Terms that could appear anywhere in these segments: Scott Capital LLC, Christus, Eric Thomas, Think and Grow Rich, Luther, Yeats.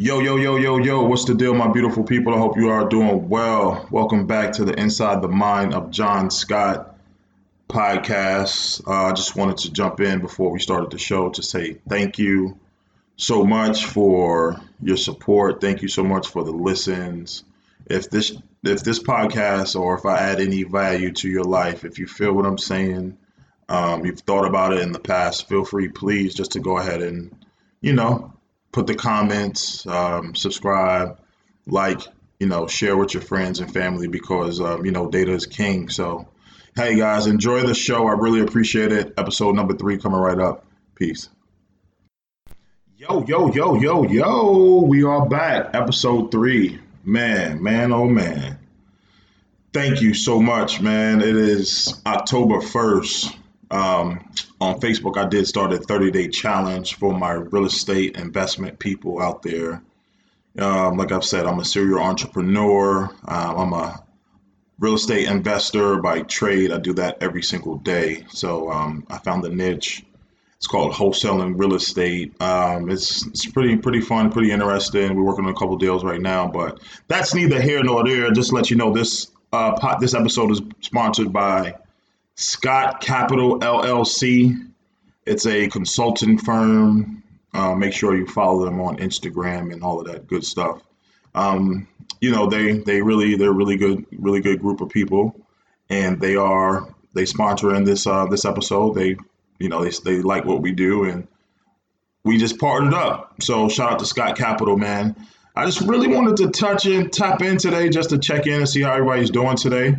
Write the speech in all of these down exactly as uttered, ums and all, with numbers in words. Yo, yo, yo, yo, yo, what's the deal, my beautiful people? I hope you are doing well. Welcome back to the Inside the Mind of John Scott podcast. I uh, just wanted to jump in before we started the show to say thank you so much for your support. Thank you so much for the listens. If this, if this podcast or if I add any value to your life, if you feel what I'm saying, um, you've thought about it in the past, feel free, please, just to go ahead and, you know, put the comments, um, subscribe, like, you know, share with your friends and family because, um, you know, data is king. So, hey, guys, enjoy the show. I really appreciate it. Episode number three coming right up. Peace. Yo, yo, yo, yo, yo. We are back. Episode three. Man, man, oh, man. Thank you so much, man. It is October first. Um, on Facebook, I did start a thirty day challenge for my real estate investment people out there. Um, like I've said, I'm a serial entrepreneur. Um, I'm a real estate investor by trade. I do that every single day. So, um, I found a niche. It's called wholesaling real estate. Um, it's, it's pretty, pretty fun, pretty interesting. We're working on a couple deals right now, but that's neither here nor there. Just to let you know, this, uh, pot, this episode is sponsored by Scott Capital L L C. It's a consulting firm. Uh, make sure you follow them on Instagram and all of that good stuff. Um, you know, they they really they're really good, really good group of people, and they are they sponsoring this uh, this episode. They you know they they like what we do, and we just partnered up. So shout out to Scott Capital, man. I just really wanted to touch in, tap in today, just to check in and see how everybody's doing today.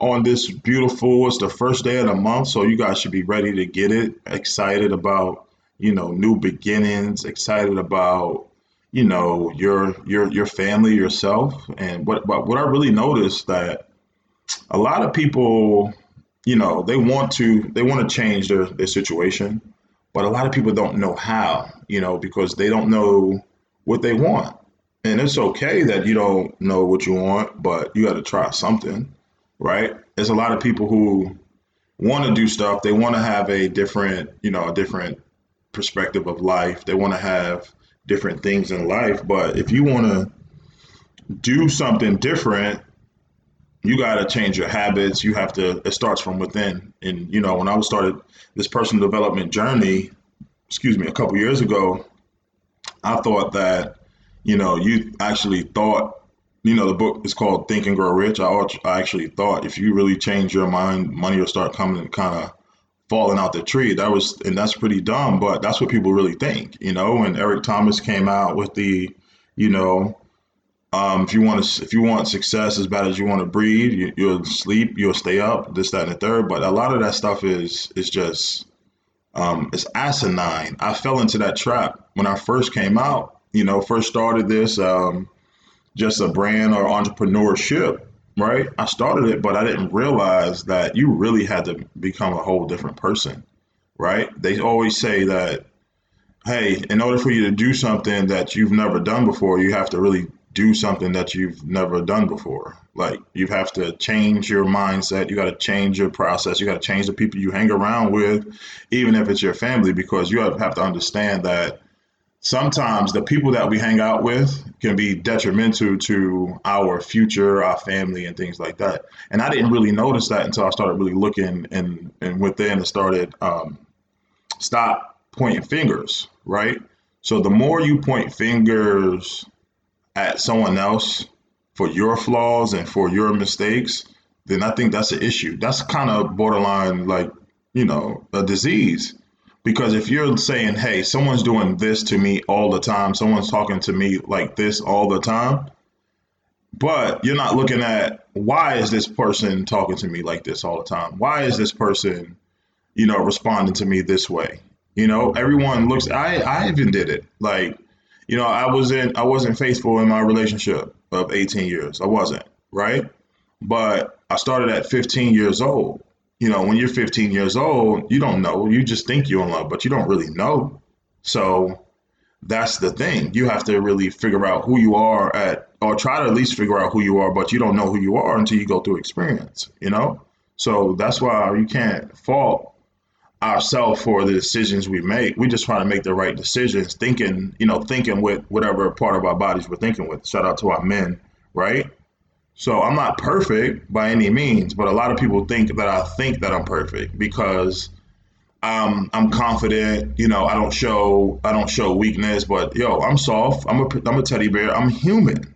On this beautiful, it's the first day of the month, so you guys should be ready to get it, excited about, you know, new beginnings, excited about, you know, your your your family, yourself. And what but what I really noticed that a lot of people, you know, they want to they want to change their, their situation, but a lot of people don't know how, you know, because they don't know what they want. And it's okay that you don't know what you want, but you got to try something. Right. There's a lot of people who want to do stuff. They want to have a different, you know, a different perspective of life. They want to have different things in life. But if you want to do something different, you got to change your habits. You have to. It starts from within. And, you know, when I started this personal development journey, excuse me, a couple years ago, I thought that, you know, you actually thought. You know, the book is called Think and Grow Rich. I, I actually thought if you really change your mind, money will start coming and kind of falling out the tree. That was, and that's pretty dumb, but that's what people really think, you know. And Eric Thomas came out with the, you know, um, if you want to, if you want success as bad as you want to breathe, you, you'll sleep, you'll stay up, this, that, and the third. But a lot of that stuff is, is just, um, it's asinine. I fell into that trap when I first came out, you know, first started this, um, just a brand or entrepreneurship, right? I started it, but I didn't realize that you really had to become a whole different person, right? They always say that, hey, in order for you to do something that you've never done before, you have to really do something that you've never done before. Like you have to change your mindset. You got to change your process. You got to change the people you hang around with, even if it's your family, because you have to understand that sometimes the people that we hang out with can be detrimental to our future, our family, and things like that. And I didn't really notice that until I started really looking and, and within and started um, stop pointing fingers, right? So the more you point fingers at someone else for your flaws and for your mistakes, then I think that's an issue. That's kind of borderline, like, you know, a disease. Because if you're saying, hey, someone's doing this to me all the time, someone's talking to me like this all the time, but you're not looking at why is this person talking to me like this all the time? Why is this person, you know, responding to me this way? You know, everyone looks, I, I even did it. Like, you know, I wasn't, I wasn't faithful in my relationship of eighteen years. I wasn't, right? But I started at fifteen years old. You know, when you're fifteen years old, you don't know. You just think you're in love, but you don't really know. So that's the thing. You have to really figure out who you are at, or try to at least figure out who you are, but you don't know who you are until you go through experience, you know? So that's why you can't fault. ourselves for the decisions we make. We just try to make the right decisions, thinking, you know, thinking with whatever part of our bodies we're thinking with. Shout out to our men, right? So I'm not perfect by any means, but a lot of people think that I think that I'm perfect because um, I'm confident. You know, I don't show I don't show weakness, but yo, I'm soft. I'm a I'm a teddy bear. I'm human,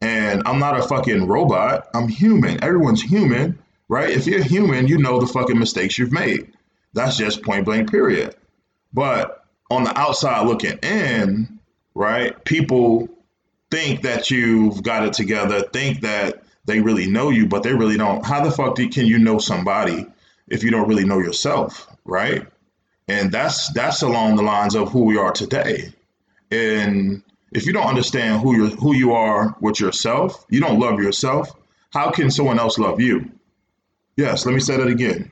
and I'm not a fucking robot. I'm human. Everyone's human, right? If you're human, you know the fucking mistakes you've made. That's just point blank, period. But on the outside looking in, right, people think that you've got it together, think that they really know you, but they really don't. How the fuck do, can you know somebody if you don't really know yourself, right? And that's that's along the lines of who we are today. And if you don't understand who, you're, who you are with yourself, you don't love yourself, how can someone else love you? Yes, let me say that again.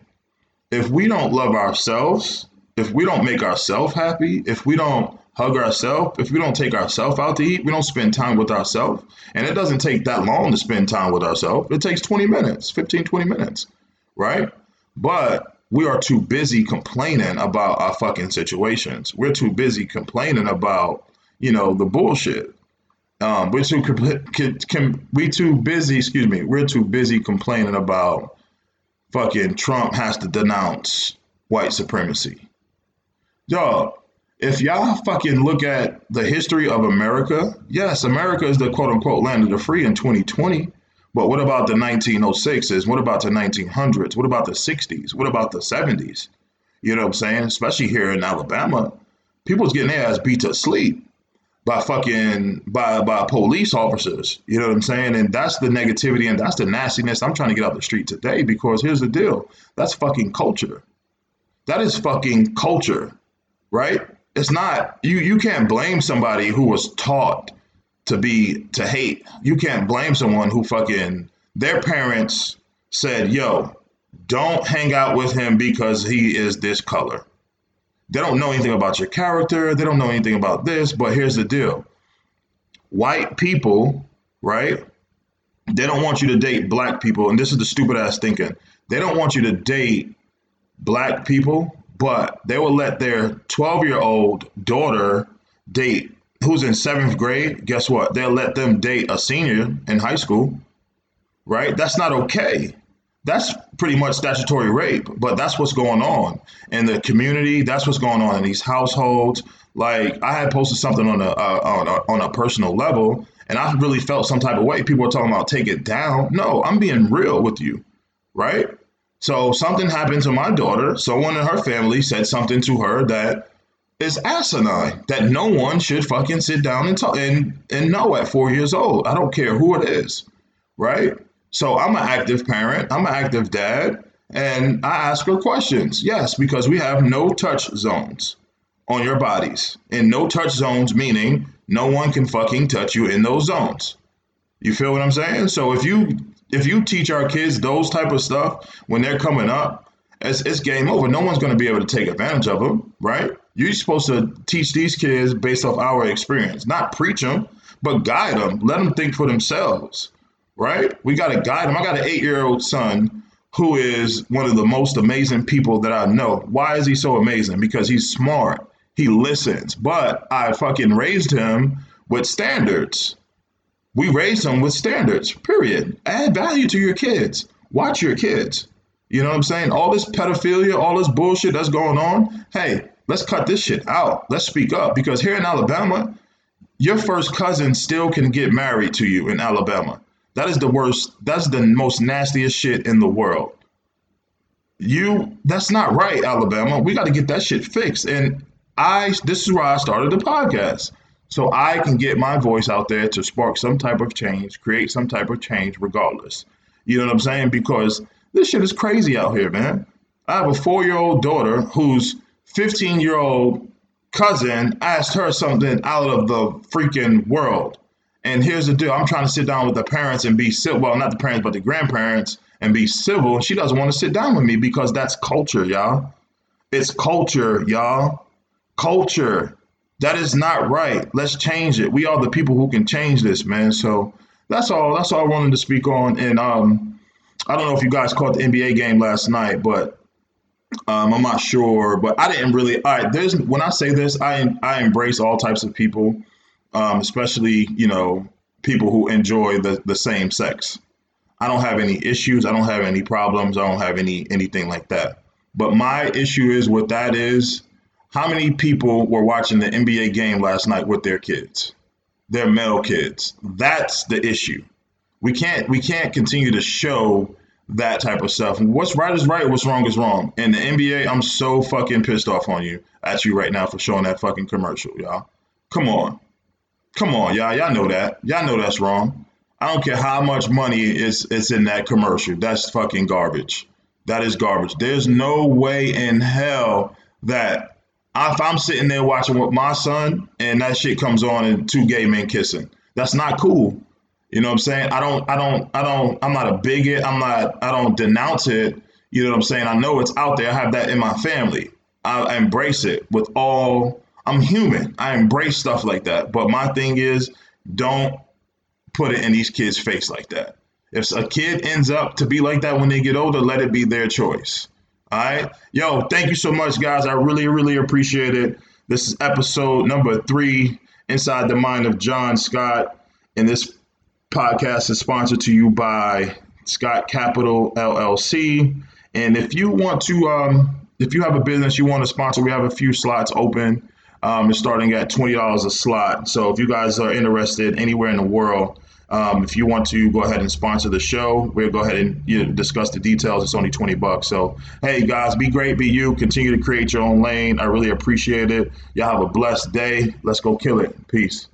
If we don't love ourselves, if we don't make ourselves happy, if we don't hug ourselves, if we don't take ourselves out to eat, we don't spend time with ourselves. And it doesn't take that long to spend time with ourselves. It takes twenty minutes, fifteen, twenty minutes, right? But we are too busy complaining about our fucking situations. We're too busy complaining about, you know, the bullshit. Um, we're too compl- can, can, we too busy, excuse me, we're too busy complaining about fucking Trump has to denounce white supremacy. Y'all, if y'all fucking look at the history of America, yes, America is the quote unquote land of the free in twenty twenty. But what about the nineteen oh sixes? What about the nineteen hundreds? What about the sixties? What about the seventies? You know what I'm saying? Especially here in Alabama, people's getting their ass beat to sleep by fucking, by, by police officers. You know what I'm saying? And that's the negativity and that's the nastiness I'm trying to get out the street today, because here's the deal. That's fucking culture. That is fucking culture, right? It's not, you, you can't blame somebody who was taught to be, to hate. You can't blame someone who fucking, their parents said, yo, don't hang out with him because he is this color. They don't know anything about your character. They don't know anything about this, but here's the deal. White people, right? They don't want you to date black people. And this is the stupid ass thinking. They don't want you to date black people, but they will let their twelve year old daughter date who's in seventh grade. Guess what? They'll let them date a senior in high school, right? That's not okay. That's pretty much statutory rape, but that's what's going on in the community. That's what's going on in these households. Like, I had posted something on a, uh, on a on a personal level, and I really felt some type of way. People were talking about take it down. No, I'm being real with you, right? So something happened to my daughter. Someone in her family said something to her that is asinine, that no one should fucking sit down and talk and, and know at four years old. I don't care who it is, right? So I'm an active parent, I'm an active dad, and I ask her questions. Yes, because we have no touch zones on your bodies. And no touch zones meaning no one can fucking touch you in those zones. You feel what I'm saying? So if you if you teach our kids those type of stuff when they're coming up, it's, it's game over. No one's going to be able to take advantage of them, right? You're supposed to teach these kids based off our experience, not preach them, but guide them, let them think for themselves. Right? We got to guide him. I got an eight-year-old son who is one of the most amazing people that I know. Why is he so amazing? Because he's smart. He listens. But I fucking raised him with standards. We raised him with standards, period. Add value to your kids. Watch your kids. You know what I'm saying? All this pedophilia, all this bullshit that's going on. Hey, let's cut this shit out. Let's speak up. Because here in Alabama, your first cousin still can get married to you in Alabama. That is the worst. That's the most nastiest shit in the world. You, that's not right, Alabama. We got to get that shit fixed. And I, this is why I started the podcast. So I can get my voice out there to spark some type of change, create some type of change regardless. You know what I'm saying? Because this shit is crazy out here, man. I have a four-year-old daughter whose fifteen-year-old cousin asked her something out of the freaking world. And here's the deal. I'm trying to sit down with the parents and be civil. Well, not the parents, but the grandparents, and be civil. She doesn't want to sit down with me because that's culture, y'all. It's culture, y'all. Culture. That is not right. Let's change it. We are the people who can change this, man. So that's all. That's all I wanted to speak on. And um, I don't know if you guys caught the N B A game last night, but Um, I'm not sure, but I didn't really. All right, there's when I say this, I I embrace all types of people, um, especially you know people who enjoy the the same sex. I don't have any issues. I don't have any problems. I don't have any anything like that. But my issue is with that is how many people were watching the N B A game last night with their kids, their male kids. That's the issue. We can't we can't continue to show that type of stuff. What's right is right. What's wrong is wrong. And the N B A, I'm so fucking pissed off on you at you right now for showing that fucking commercial, y'all. Come on. Come on, y'all. Y'all know that. Y'all know that's wrong. I don't care how much money is, is in that commercial. That's fucking garbage. That is garbage. There's no way in hell that if I'm sitting there watching with my son and that shit comes on and two gay men kissing. That's not cool. You know what I'm saying? I don't, I don't, I don't, I'm not a bigot. I'm not, I don't denounce it. You know what I'm saying? I know it's out there. I have that in my family. I, I embrace it with all, I'm human. I embrace stuff like that. But my thing is, don't put it in these kids' face like that. If a kid ends up to be like that when they get older, let it be their choice. All right. Yo, thank you so much, guys. I really, really appreciate it. This is episode number three, Inside the Mind of John Scott. And this podcast is sponsored to you by Scott Capital L L C. And if you want to, um, if you have a business you want to sponsor, we have a few slots open. Um, it's starting at twenty dollars a slot. So if you guys are interested anywhere in the world, um, if you want to go ahead and sponsor the show, we'll go ahead and you know, discuss the details. It's only twenty bucks. So, hey, guys, be great. Be you. Continue to create your own lane. I really appreciate it. Y'all have a blessed day. Let's go kill it. Peace.